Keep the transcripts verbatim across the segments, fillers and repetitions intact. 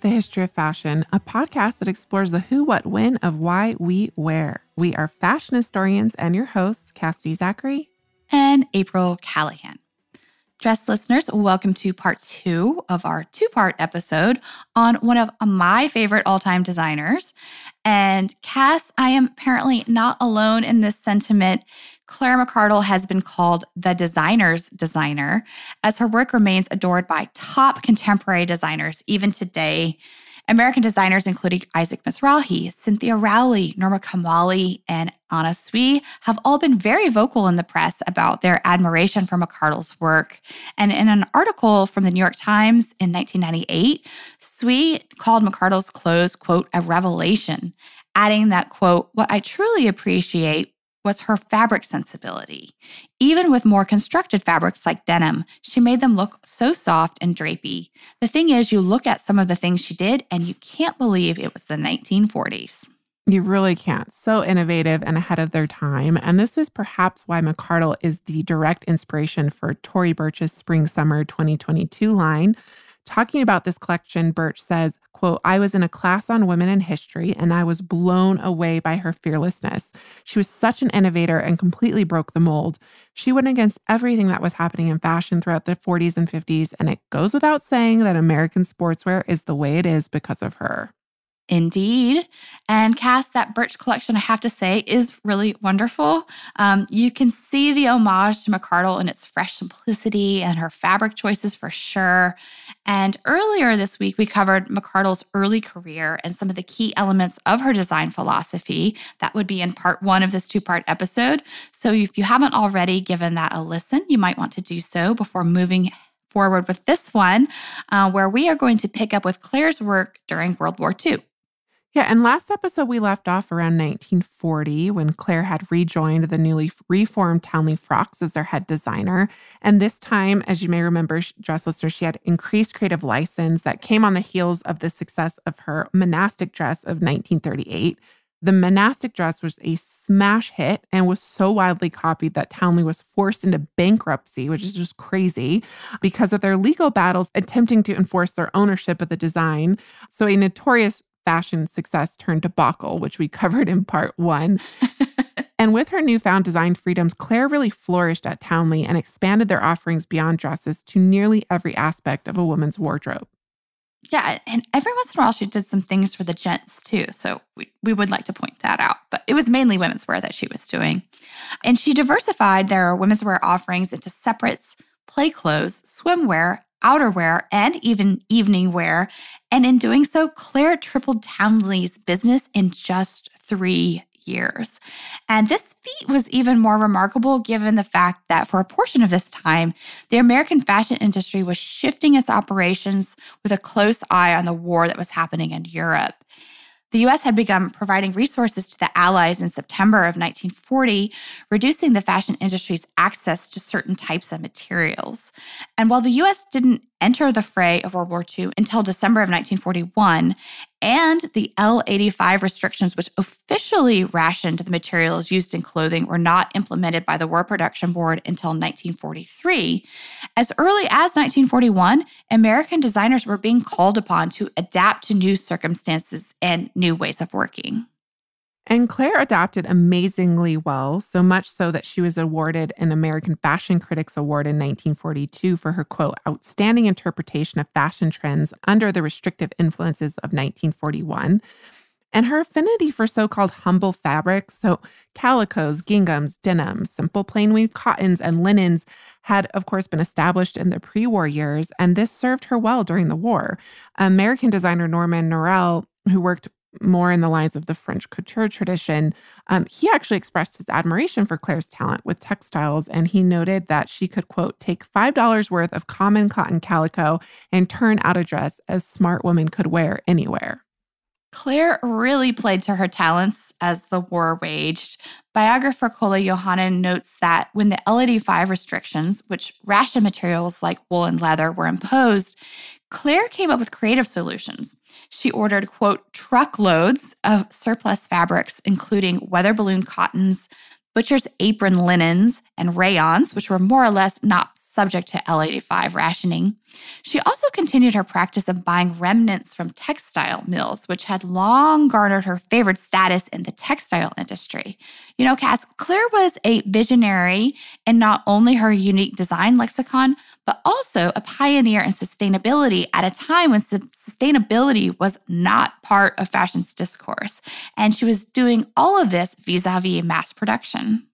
The History of Fashion, a podcast that explores the who, what, when of why we wear. We are fashion historians and your hosts, Cassidy Zachary and April Callahan. Dressed listeners, welcome to part two of our two-part episode on one of my favorite all-time designers. And Cass, I am apparently not alone in this sentiment. Claire McCardell has been called the designer's designer, as her work remains adored by top contemporary designers, even today. American designers including Isaac Mizrahi, Cynthia Rowley, Norma Kamali, and Anna Sui have all been very vocal in the press about their admiration for McCardell's work. And in an article from the New York Times in nineteen ninety-eight, Sui called McCardell's clothes, quote, a revelation, adding that, quote, what I truly appreciate was her fabric sensibility. Even with more constructed fabrics like denim, she made them look so soft and drapey. The thing is, you look at some of the things she did and you can't believe it was the nineteen forties. You really can't. So innovative and ahead of their time. And this is perhaps why McCardell is the direct inspiration for Tory Burch's Spring-Summer twenty twenty-two line. Talking about this collection, Burch says, quote, I was in a class on women in history, and I was blown away by her fearlessness. She was such an innovator and completely broke the mold. She went against everything that was happening in fashion throughout the forties and fifties, and it goes without saying that American sportswear is the way it is because of her. Indeed. And Cass, that Burch collection, I have to say, is really wonderful. Um, you can see the homage to McCardell in its fresh simplicity and her fabric choices for sure. And earlier this week, we covered McCardell's early career and some of the key elements of her design philosophy. That would be in part one of this two-part episode. So if you haven't already given that a listen, you might want to do so before moving forward with this one, uh, where we are going to pick up with Claire's work during World War Two. Yeah, and last episode we left off around nineteen forty when Claire had rejoined the newly reformed Townley Frocks as their head designer. And this time, as you may remember, dress listeners, she had increased creative license that came on the heels of the success of her monastic dress of nineteen thirty-eight. The monastic dress was a smash hit and was so widely copied that Townley was forced into bankruptcy, which is just crazy, because of their legal battles attempting to enforce their ownership of the design. So a notorious fashion success turned debacle, which we covered in part one. And with her newfound design freedoms, Claire really flourished at Townley and expanded their offerings beyond dresses to nearly every aspect of a woman's wardrobe. Yeah, and every once in a while she did some things for the gents too, so we, we would like to point that out. But it was mainly women's wear that she was doing. And she diversified their women's wear offerings into separates, play clothes, swimwear, outerwear, and even evening wear. And in doing so, Claire tripled Townley's business in just three years. And this feat was even more remarkable given the fact that for a portion of this time, the American fashion industry was shifting its operations with a close eye on the war that was happening in Europe. The U S had begun providing resources to the Allies in September of nineteen forty, reducing the fashion industry's access to certain types of materials. And while the U S didn't enter the fray of World War Two until December of nineteen forty-one, and the L eighty-five restrictions, which officially rationed the materials used in clothing, were not implemented by the War Production Board until nineteen forty-three. As early as nineteen forty-one, American designers were being called upon to adapt to new circumstances and new ways of working. And Claire adapted amazingly well, so much so that she was awarded an American Fashion Critics Award in nineteen forty-two for her, quote, outstanding interpretation of fashion trends under the restrictive influences of nineteen forty-one. And her affinity for so-called humble fabrics, so calicos, ginghams, denims, simple plain weave cottons, and linens had, of course, been established in the pre-war years, and this served her well during the war. American designer Norman Norell, who worked more in the lines of the French couture tradition, um, he actually expressed his admiration for Claire's talent with textiles, and he noted that she could, quote, take five dollars worth of common cotton calico and turn out a dress a smart woman could wear anywhere. Claire really played to her talents as the war waged. Biographer Kohle Yohannan notes that when the L eighty-five restrictions, which ration materials like wool and leather, were imposed, Claire came up with creative solutions. She ordered, quote, truckloads of surplus fabrics, including weather balloon cottons, butcher's apron linens, and rayons, which were more or less not subject to L eighty-five rationing. She also continued her practice of buying remnants from textile mills, which had long garnered her favored status in the textile industry. You know, Cass, Claire was a visionary in not only her unique design lexicon, but also a pioneer in sustainability at a time when sustainability was not part of fashion's discourse. And she was doing all of this vis-a-vis mass production.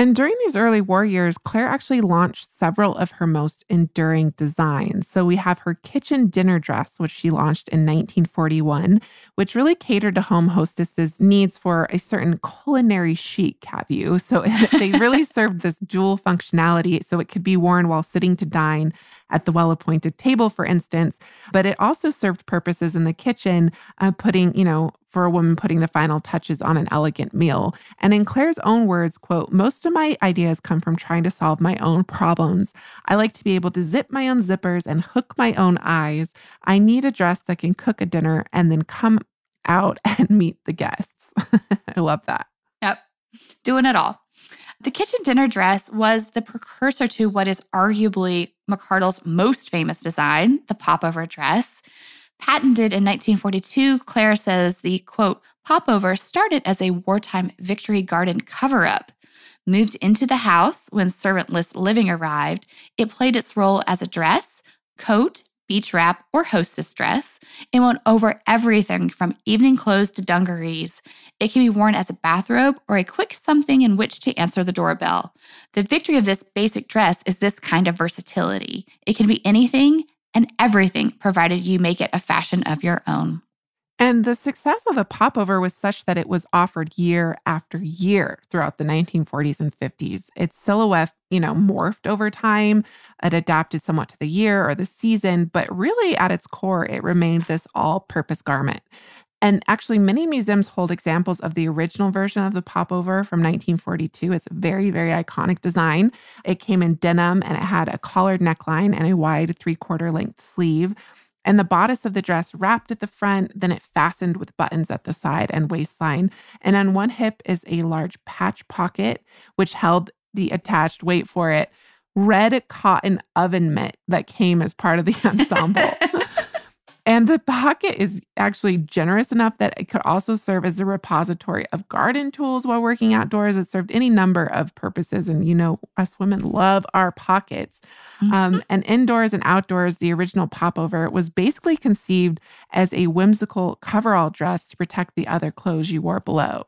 And during these early war years, Claire actually launched several of her most enduring designs. So we have her kitchen dinner dress, which she launched in nineteen forty-one, which really catered to home hostesses' needs for a certain culinary chic, have you? So they really served this dual functionality, so it could be worn while sitting to dine at the well-appointed table, for instance. But it also served purposes in the kitchen, uh, putting, you know, for a woman putting the final touches on an elegant meal. And in Claire's own words, quote, most of my ideas come from trying to solve my own problems. I like to be able to zip my own zippers and hook my own eyes. I need a dress that can cook a dinner and then come out and meet the guests. I love that. Yep. Doing it all. The kitchen dinner dress was the precursor to what is arguably McCardell's most famous design, the popover dress. Patented in nineteen forty-two, Claire says the, quote, popover started as a wartime victory garden cover-up. Moved into the house when servantless living arrived, it played its role as a dress, coat, beach wrap, or hostess dress. It went over everything from evening clothes to dungarees. It can be worn as a bathrobe or a quick something in which to answer the doorbell. The victory of this basic dress is this kind of versatility. It can be anything and everything, provided you make it a fashion of your own. And the success of the popover was such that it was offered year after year throughout the nineteen forties and fifties. Its silhouette, you know, morphed over time. It adapted somewhat to the year or the season, but really at its core, it remained this all-purpose garment. And actually, many museums hold examples of the original version of the popover from nineteen forty-two. It's a very, very iconic design. It came in denim, and it had a collared neckline and a wide three-quarter length sleeve. And the bodice of the dress wrapped at the front, then it fastened with buttons at the side and waistline. And on one hip is a large patch pocket, which held the attached, wait for it, red cotton oven mitt that came as part of the ensemble. And the pocket is actually generous enough that it could also serve as a repository of garden tools while working outdoors. It served any number of purposes. And, you know, us women love our pockets. Mm-hmm. Um, and indoors and outdoors, the original popover was basically conceived as a whimsical coverall dress to protect the other clothes you wore below.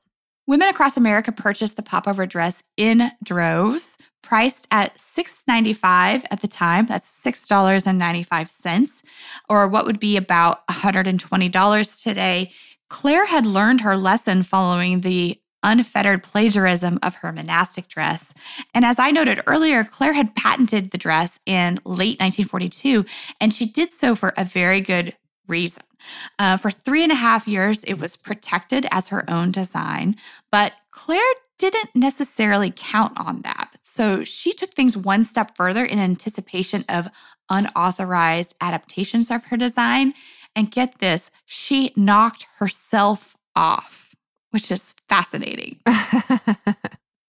Women across America purchased the popover dress in droves, priced at six dollars and ninety-five cents at the time. That's six dollars and ninety-five cents, or what would be about one hundred twenty dollars today. Claire had learned her lesson following the unfettered plagiarism of her monastic dress. And as I noted earlier, Claire had patented the dress in late nineteen forty-two, and she did so for a very good reason. Uh, for three and a half years, it was protected as her own design, but Claire didn't necessarily count on that. So she took things one step further in anticipation of unauthorized adaptations of her design. And get this, she knocked herself off, which is fascinating.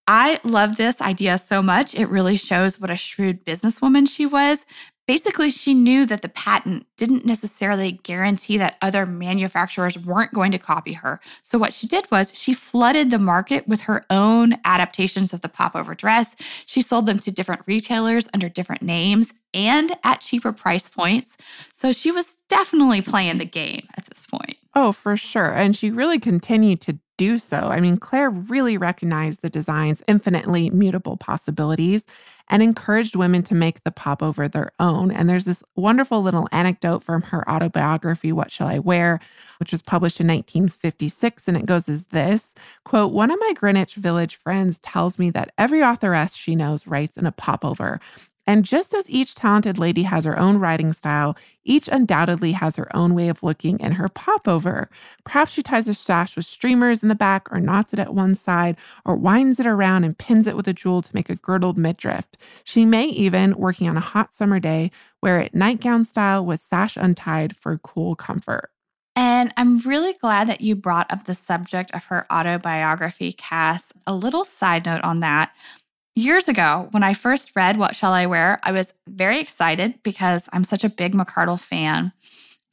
I love this idea so much. It really shows what a shrewd businesswoman she was. Basically, she knew that the patent didn't necessarily guarantee that other manufacturers weren't going to copy her. So what she did was she flooded the market with her own adaptations of the popover dress. She sold them to different retailers under different names and at cheaper price points. So she was definitely playing the game at this point. Oh, for sure. And she really continued to do so. I mean, Claire really recognized the design's infinitely mutable possibilities and encouraged women to make the popover their own. And there's this wonderful little anecdote from her autobiography, What Shall I Wear?, which was published in nineteen fifty-six. And it goes as this, quote, "One of my Greenwich Village friends tells me that every authoress she knows writes in a popover. And just as each talented lady has her own writing style, each undoubtedly has her own way of looking in her popover. Perhaps she ties a sash with streamers in the back or knots it at one side or winds it around and pins it with a jewel to make a girdled midriff. She may even, working on a hot summer day, wear it nightgown style with sash untied for cool comfort." And I'm really glad that you brought up the subject of her autobiography, Cass. A little side note on that. Years ago, when I first read What Shall I Wear?, I was very excited because I'm such a big McCardell fan.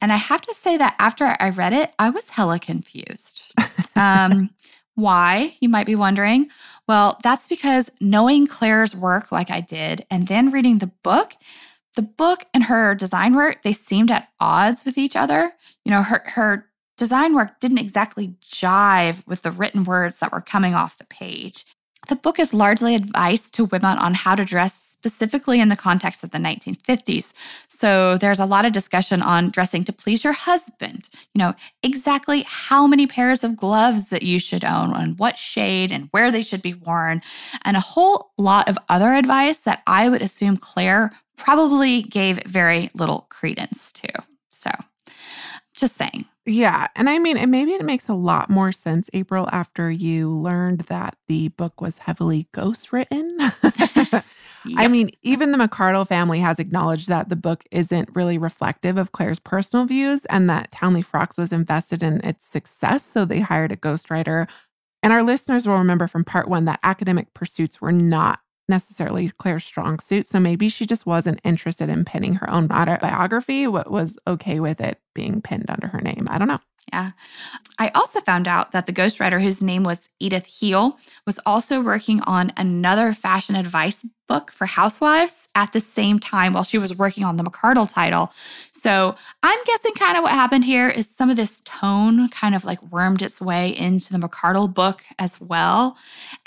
And I have to say that after I read it, I was hella confused. Um, why, you might be wondering? Well, that's because knowing Claire's work like I did and then reading the book, the book and her design work, they seemed at odds with each other. You know, her, her design work didn't exactly jive with the written words that were coming off the page. The book is largely advice to women on how to dress specifically in the context of the nineteen fifties. So there's a lot of discussion on dressing to please your husband, you know, exactly how many pairs of gloves that you should own and what shade and where they should be worn, and a whole lot of other advice that I would assume Claire probably gave very little credence to. So just saying. Yeah. And I mean, and maybe it makes a lot more sense, April, after you learned that the book was heavily ghostwritten. Yep. I mean, even the McCardell family has acknowledged that the book isn't really reflective of Claire's personal views and that Townley Frocks was invested in its success, so they hired a ghostwriter. And our listeners will remember from part one that academic pursuits were not necessarily Claire's strong suit, so maybe she just wasn't interested in pinning her own autobiography, what was okay with it being pinned under her name. I don't know. Yeah. I also found out that the ghostwriter, whose name was Edith Heal, was also working on another fashion advice book for housewives at the same time while she was working on the McCardell title. So I'm guessing kind of what happened here is some of this tone kind of like wormed its way into the McCardell book as well.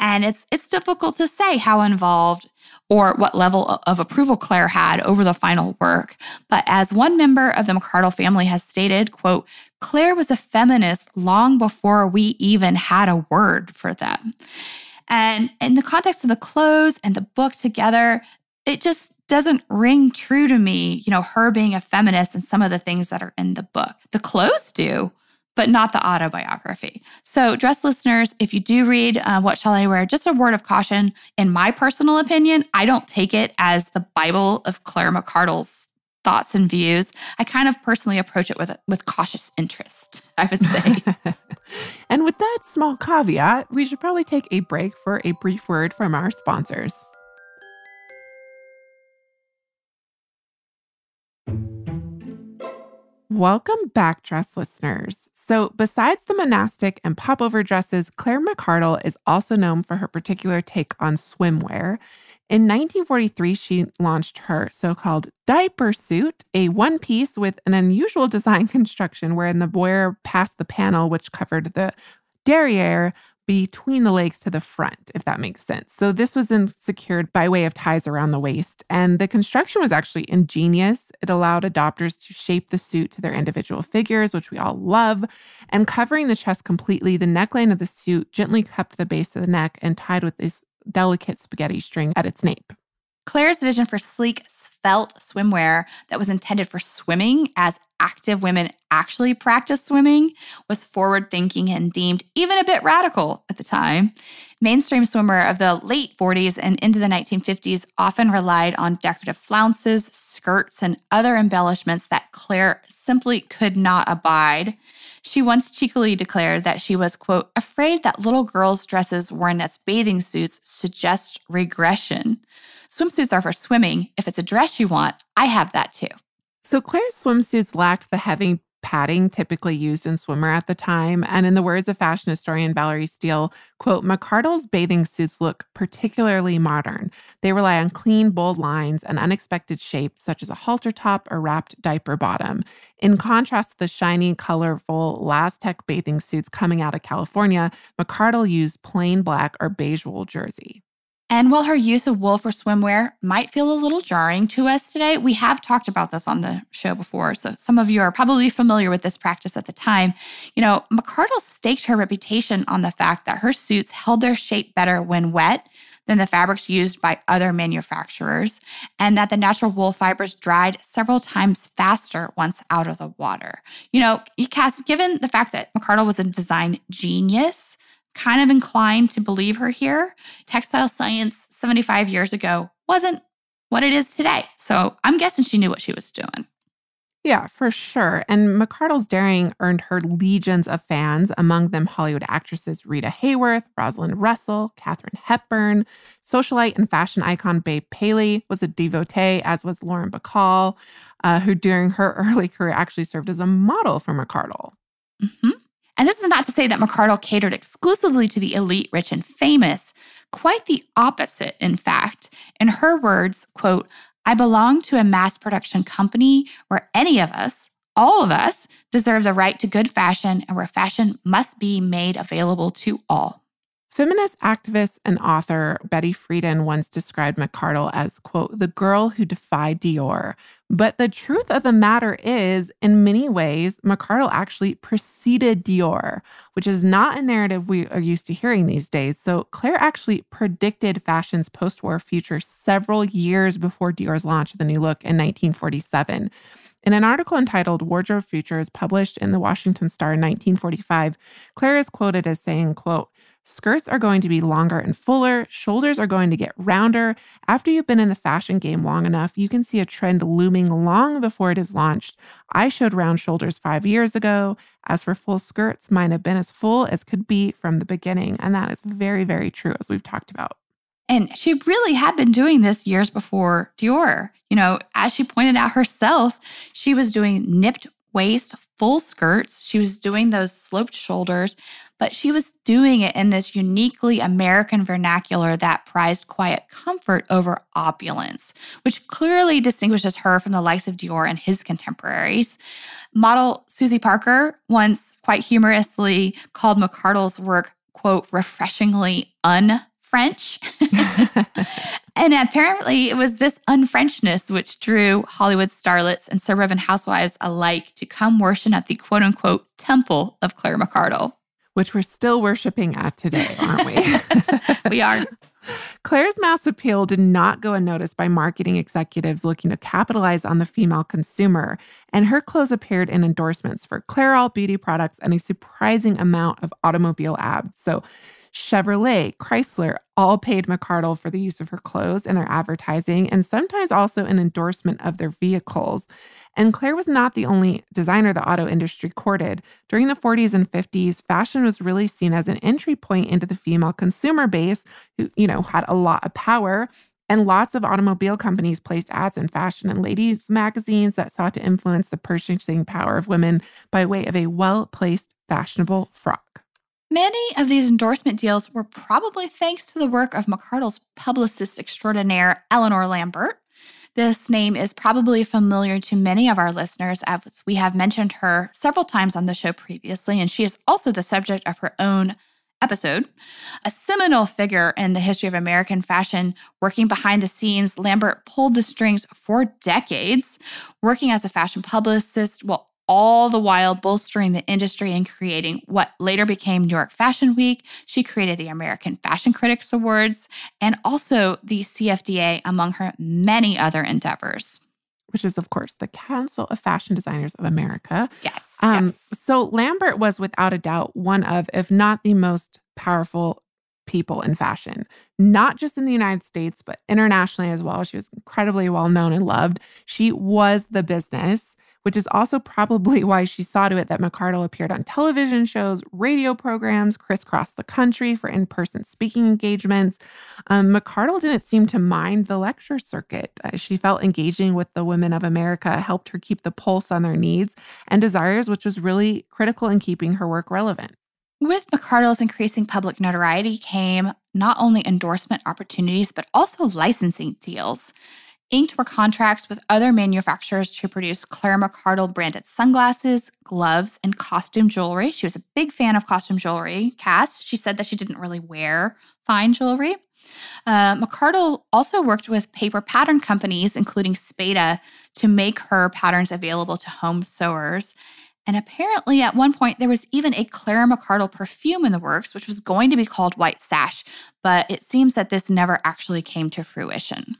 And it's it's difficult to say how involved or what level of approval Claire had over the final work. But as one member of the McCardell family has stated, quote, "Claire was a feminist long before we even had a word for them." And in the context of the clothes and the book together, it just doesn't ring true to me, you know, her being a feminist and some of the things that are in the book. The clothes do, but not the autobiography. So dress listeners, if you do read uh, What Shall I Wear?, just a word of caution. In my personal opinion, I don't take it as the Bible of Claire McCardell's thoughts and views. I kind of personally approach it with with cautious interest, I would say. And with that small caveat, we should probably take a break for a brief word from our sponsors. Welcome back, dress listeners. So besides the monastic and popover dresses, Claire McCardell is also known for her particular take on swimwear. In nineteen forty-three, she launched her so-called diaper suit, a one-piece with an unusual design construction wherein the wearer passed the panel which covered the derriere between the legs to the front, if that makes sense. So this was secured by way of ties around the waist. And the construction was actually ingenious. It allowed adopters to shape the suit to their individual figures, which we all love. And covering the chest completely, the neckline of the suit gently cupped the base of the neck and tied with this delicate spaghetti string at its nape. Claire's vision for sleek, felt swimwear that was intended for swimming, as active women actually practiced swimming, was forward-thinking and deemed even a bit radical at the time. Mainstream swimwear of the late forties and into the nineteen fifties often relied on decorative flounces, skirts, and other embellishments that Claire simply could not abide. She once cheekily declared that she was, quote, "afraid that little girls' dresses worn as bathing suits suggest regression. Swimsuits are for swimming. If it's a dress you want, I have that too." So Claire's swimsuits lacked the heavy padding typically used in swimwear at the time. And in the words of fashion historian Valerie Steele, quote, McCardell's bathing suits look particularly modern. They rely on clean, bold lines and unexpected shapes, such as a halter top or wrapped diaper bottom. In contrast to the shiny, colorful Laztec bathing suits coming out of California, McCardell used plain black or beige wool jersey. And while her use of wool for swimwear might feel a little jarring to us today, we have talked about this on the show before, so some of you are probably familiar with this practice at the time. You know, McCardell staked her reputation on the fact that her suits held their shape better when wet than the fabrics used by other manufacturers, and that the natural wool fibers dried several times faster once out of the water. You know, Cass, given the fact that McCardell was a design genius, kind of inclined to believe her here. Textile science seventy-five years ago wasn't what it is today. So I'm guessing she knew what she was doing. Yeah, for sure. And McCardell's daring earned her legions of fans, among them Hollywood actresses Rita Hayworth, Rosalind Russell, Catherine Hepburn. Socialite and fashion icon Babe Paley was a devotee, as was Lauren Bacall, uh, who during her early career actually served as a model for McCardell. Mm-hmm. And this is not to say that McCardell catered exclusively to the elite, rich, and famous. Quite the opposite, in fact. In her words, quote, I belong to a mass production company where any of us, all of us, deserve the right to good fashion and where fashion must be made available to all. Feminist activist and author Betty Friedan once described McCardell as, quote, the girl who defied Dior. But the truth of the matter is, in many ways, McCardell actually preceded Dior, which is not a narrative we are used to hearing these days. So Claire actually predicted fashion's post-war future several years before Dior's launch of the new look in nineteen forty-seven. In an article entitled Wardrobe Futures, published in the Washington Star in nineteen forty-five, Claire is quoted as saying, quote, skirts are going to be longer and fuller, shoulders are going to get rounder. After you've been in the fashion game long enough, you can see a trend looming long before it is launched. I showed round shoulders five years ago. As for full skirts, mine have been as full as could be from the beginning. And that is very, very true, as we've talked about. And she really had been doing this years before Dior. You know, as she pointed out herself, she was doing nipped waist, full skirts. She was doing those sloped shoulders, but she was doing it in this uniquely American vernacular that prized quiet comfort over opulence, which clearly distinguishes her from the likes of Dior and his contemporaries. Model Susie Parker once quite humorously called McCardell's work, quote, refreshingly un French. And apparently it was this un-Frenchness which drew Hollywood starlets and suburban housewives alike to come worship at the quote-unquote temple of Claire McCardell. Which we're still worshiping at today, aren't we? We are. Claire's mass appeal did not go unnoticed by marketing executives looking to capitalize on the female consumer, and her clothes appeared in endorsements for Clairol beauty products and a surprising amount of automobile ads. So Chevrolet, Chrysler, all paid McCardell for the use of her clothes in their advertising and sometimes also an endorsement of their vehicles. And Claire was not the only designer the auto industry courted. During the forties and fifties, fashion was really seen as an entry point into the female consumer base who, you know, had a lot of power. And lots of automobile companies placed ads in fashion and ladies' magazines that sought to influence the purchasing power of women by way of a well-placed, fashionable frock. Many of these endorsement deals were probably thanks to the work of McCardell's publicist extraordinaire, Eleanor Lambert. This name is probably familiar to many of our listeners, as we have mentioned her several times on the show previously, and she is also the subject of her own episode. A seminal figure in the history of American fashion, working behind the scenes, Lambert pulled the strings for decades, working as a fashion publicist while all the while bolstering the industry and creating what later became New York Fashion Week. She created the American Fashion Critics Awards and also the C F D A, among her many other endeavors. Which is, of course, the Council of Fashion Designers of America. Yes, um, yes. So Lambert was without a doubt one of, if not the most powerful people in fashion, not just in the United States, but internationally as well. She was incredibly well known and loved. She was the business. which is also probably why she saw to it that McCardell appeared on television shows, radio programs, crisscrossed the country for in-person speaking engagements. Um, McCardell didn't seem to mind the lecture circuit. Uh, she felt engaging with the women of America helped her keep the pulse on their needs and desires, which was really critical in keeping her work relevant. With McCardell's increasing public notoriety came not only endorsement opportunities, but also licensing deals. Inked were contracts with other manufacturers to produce Claire McCardell branded sunglasses, gloves, and costume jewelry. She was a big fan of costume jewelry. Cass, she said that she didn't really wear fine jewelry. Uh, McCardell also worked with paper pattern companies, including Spada, to make her patterns available to home sewers. And apparently at one point, there was even a Claire McCardell perfume in the works, which was going to be called White Sash, but it seems that this never actually came to fruition.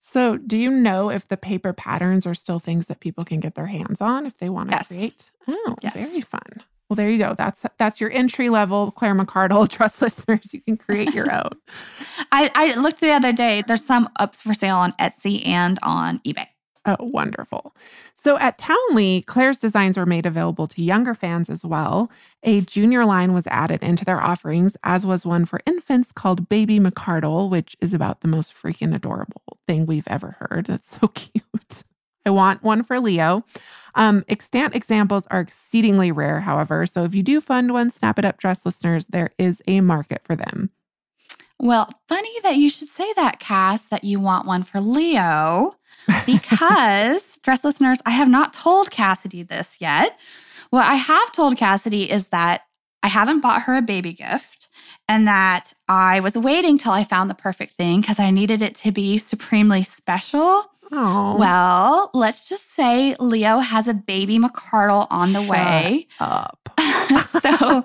So do you know if the paper patterns are still things that people can get their hands on if they want to yes. create? Oh, yes. Very fun. Well, there you go. That's that's your entry level Claire McCardell. Trust listeners, you can create your own. I, I looked the other day. There's some up for sale on Etsy and on eBay. Oh, wonderful. So at Townley, Claire's designs were made available to younger fans as well. A junior line was added into their offerings, as was one for infants called Baby McCardell, which is about the most freaking adorable thing we've ever heard. That's so cute. I want one for Leo. Um, extant examples are exceedingly rare, however. So if you do fund one, snap it up, dress listeners. There is a market for them. Well, funny that you should say that, Cass, that you want one for Leo, because, dress listeners, I have not told Cassidy this yet. What I have told Cassidy is that I haven't bought her a baby gift and that I was waiting till I found the perfect thing because I needed it to be supremely special. Aww. Well, let's just say Leo has a baby McCardell on the Shut way. Up. so,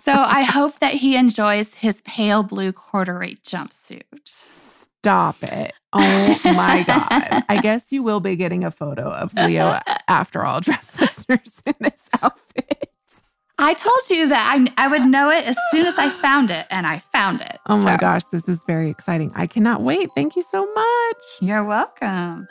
so I hope that he enjoys his pale blue corduroy jumpsuit. Stop it. Oh my God. I guess you will be getting a photo of Leo after all, dress listeners, in this outfit. I told you that I, I would know it as soon as I found it, and I found it. Oh my so. gosh, this is very exciting. I cannot wait. Thank you so much. You're welcome.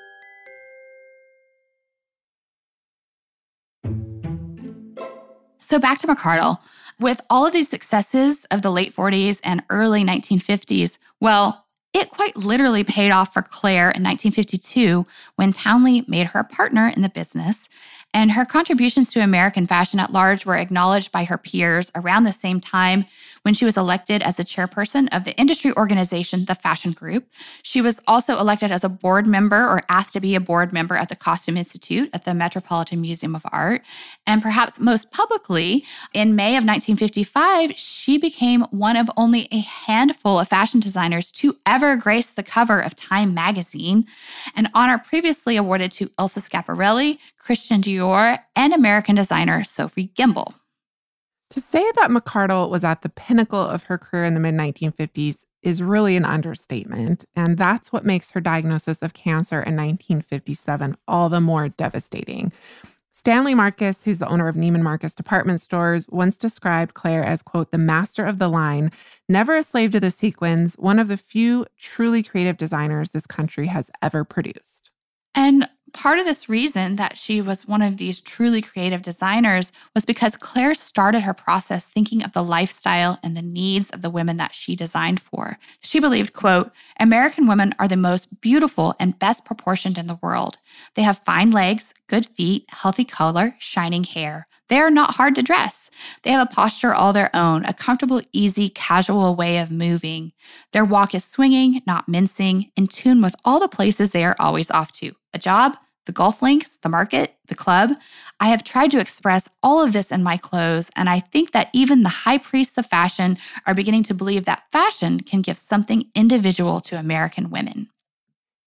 So back to McCardell. With all of these successes of the late forties and early nineteen fifties, well, it quite literally paid off for Claire in nineteen fifty-two when Townley made her a partner in the business. And her contributions to American fashion at large were acknowledged by her peers around the same time when she was elected as the chairperson of the industry organization, the Fashion Group. She was also elected as a board member or asked to be a board member at the Costume Institute at the Metropolitan Museum of Art. And perhaps most publicly, in May of nineteen fifty-five, she became one of only a handful of fashion designers to ever grace the cover of Time magazine, an honor previously awarded to Elsa Schiaparelli, Christian Dior, and American designer Sophie Gimbel. To say that McCardell was at the pinnacle of her career in the mid nineteen fifties is really an understatement, and that's what makes her diagnosis of cancer in nineteen fifty-seven all the more devastating. Stanley Marcus, who's the owner of Neiman Marcus department stores, once described Claire as, quote, the master of the line, never a slave to the sequins, one of the few truly creative designers this country has ever produced. And part of this reason that she was one of these truly creative designers was because Claire started her process thinking of the lifestyle and the needs of the women that she designed for. She believed, quote, American women are the most beautiful and best proportioned in the world. They have fine legs, good feet, healthy color, shining hair. They are not hard to dress. They have a posture all their own, a comfortable, easy, casual way of moving. Their walk is swinging, not mincing, in tune with all the places they are always off to. A job, the golf links, the market, the club. I have tried to express all of this in my clothes, and I think that even the high priests of fashion are beginning to believe that fashion can give something individual to American women.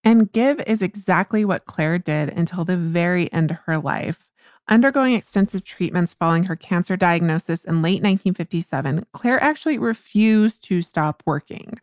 And give is exactly what Claire did until the very end of her life. Undergoing extensive treatments following her cancer diagnosis in late nineteen fifty-seven, Claire actually refused to stop working.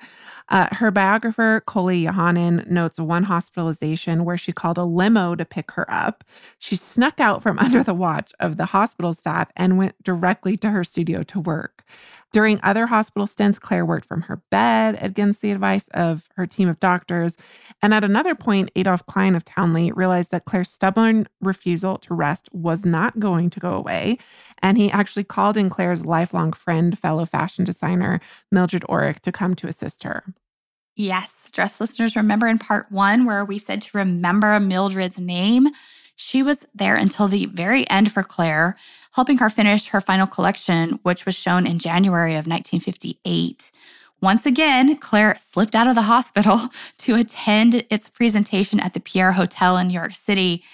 Uh, her biographer, Kohle Yohannan, notes one hospitalization where she called a limo to pick her up. She snuck out from under the watch of the hospital staff and went directly to her studio to work. During other hospital stints, Claire worked from her bed against the advice of her team of doctors. And at another point, Adolph Klein of Townley realized that Claire's stubborn refusal to rest was not going to go away. And he actually called in Claire's lifelong friend, fellow fashion designer, Mildred Orick, to come to assist her. Yes, dress listeners, remember in part one where we said to remember Mildred's name? She was there until the very end for Claire, helping her finish her final collection, which was shown in January of nineteen fifty-eight. Once again, Claire slipped out of the hospital to attend its presentation at the Pierre Hotel in New York City.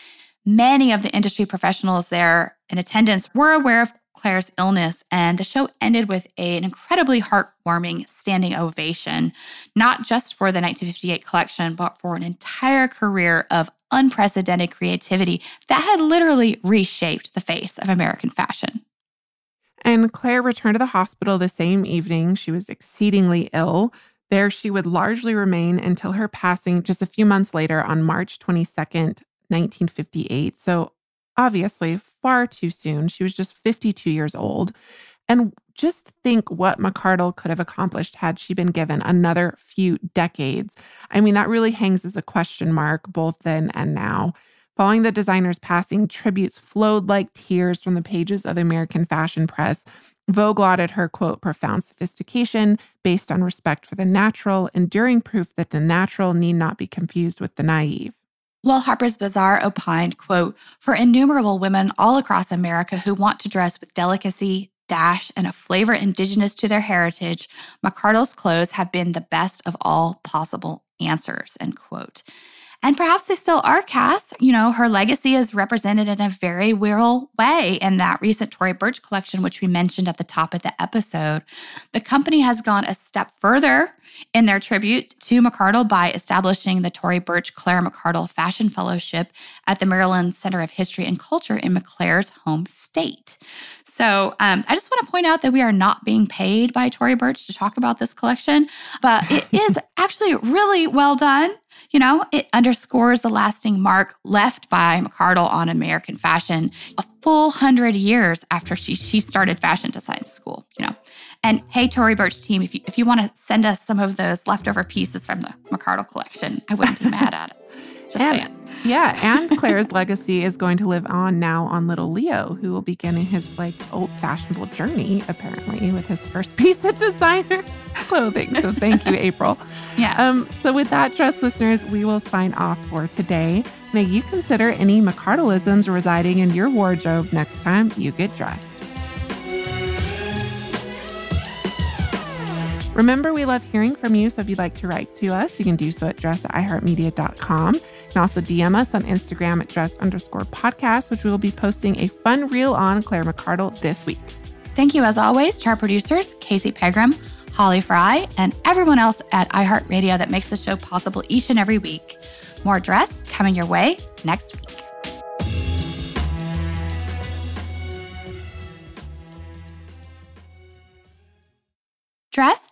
Many of the industry professionals there in attendance were aware of Claire's illness, and the show ended with a, an incredibly heartwarming standing ovation, not just for the nineteen fifty-eight collection, but for an entire career of unprecedented creativity that had literally reshaped the face of American fashion. And Claire returned to the hospital the same evening. She was exceedingly ill. There she would largely remain until her passing just a few months later on March twenty-second, nineteen fifty-eight. So obviously, far too soon. She was just fifty-two years old. And just think what McCardell could have accomplished had she been given another few decades. I mean, that really hangs as a question mark, both then and now. Following the designer's passing, tributes flowed like tears from the pages of the American fashion press. Vogue lauded her, quote, profound sophistication based on respect for the natural, enduring proof that the natural need not be confused with the naive. Well, Harper's Bazaar opined, quote, for innumerable women all across America who want to dress with delicacy, dash, and a flavor indigenous to their heritage, McCardell's clothes have been the best of all possible answers, end quote. And perhaps they still are, Cass. You know, her legacy is represented in a very real way in that recent Tory Burch collection, which we mentioned at the top of the episode. The company has gone a step further in their tribute to McCardell by establishing the Tory Burch Claire McCardell Fashion Fellowship at the Maryland Center of History and Culture in McClare's home state. So um, I just want to point out that we are not being paid by Tory Burch to talk about this collection, but it is actually really well done. You know, it underscores the lasting mark left by McCardell on American fashion a full hundred years after she she started fashion design school, you know. And hey, Tory Burch team, if you, if you want to send us some of those leftover pieces from the McCardell collection, I wouldn't be mad at it. Just and, saying. Yeah, and Claire's legacy is going to live on now on little Leo, who will begin his, like, old-fashionable journey, apparently, with his first piece of designer clothing. So thank you, April. Yeah. Um, so with that, dress listeners, we will sign off for today. May you consider any McCardellisms residing in your wardrobe next time you get dressed. Remember, we love hearing from you, so if you'd like to write to us, you can do so at dress at iheartmedia dot com. You can also D M us on Instagram at dress underscore podcast, which we will be posting a fun reel on Claire McCardell this week. Thank you, as always, to our producers, Casey Pegram, Holly Fry, and everyone else at iHeartRadio that makes the show possible each and every week. More Dress coming your way next week. Dress,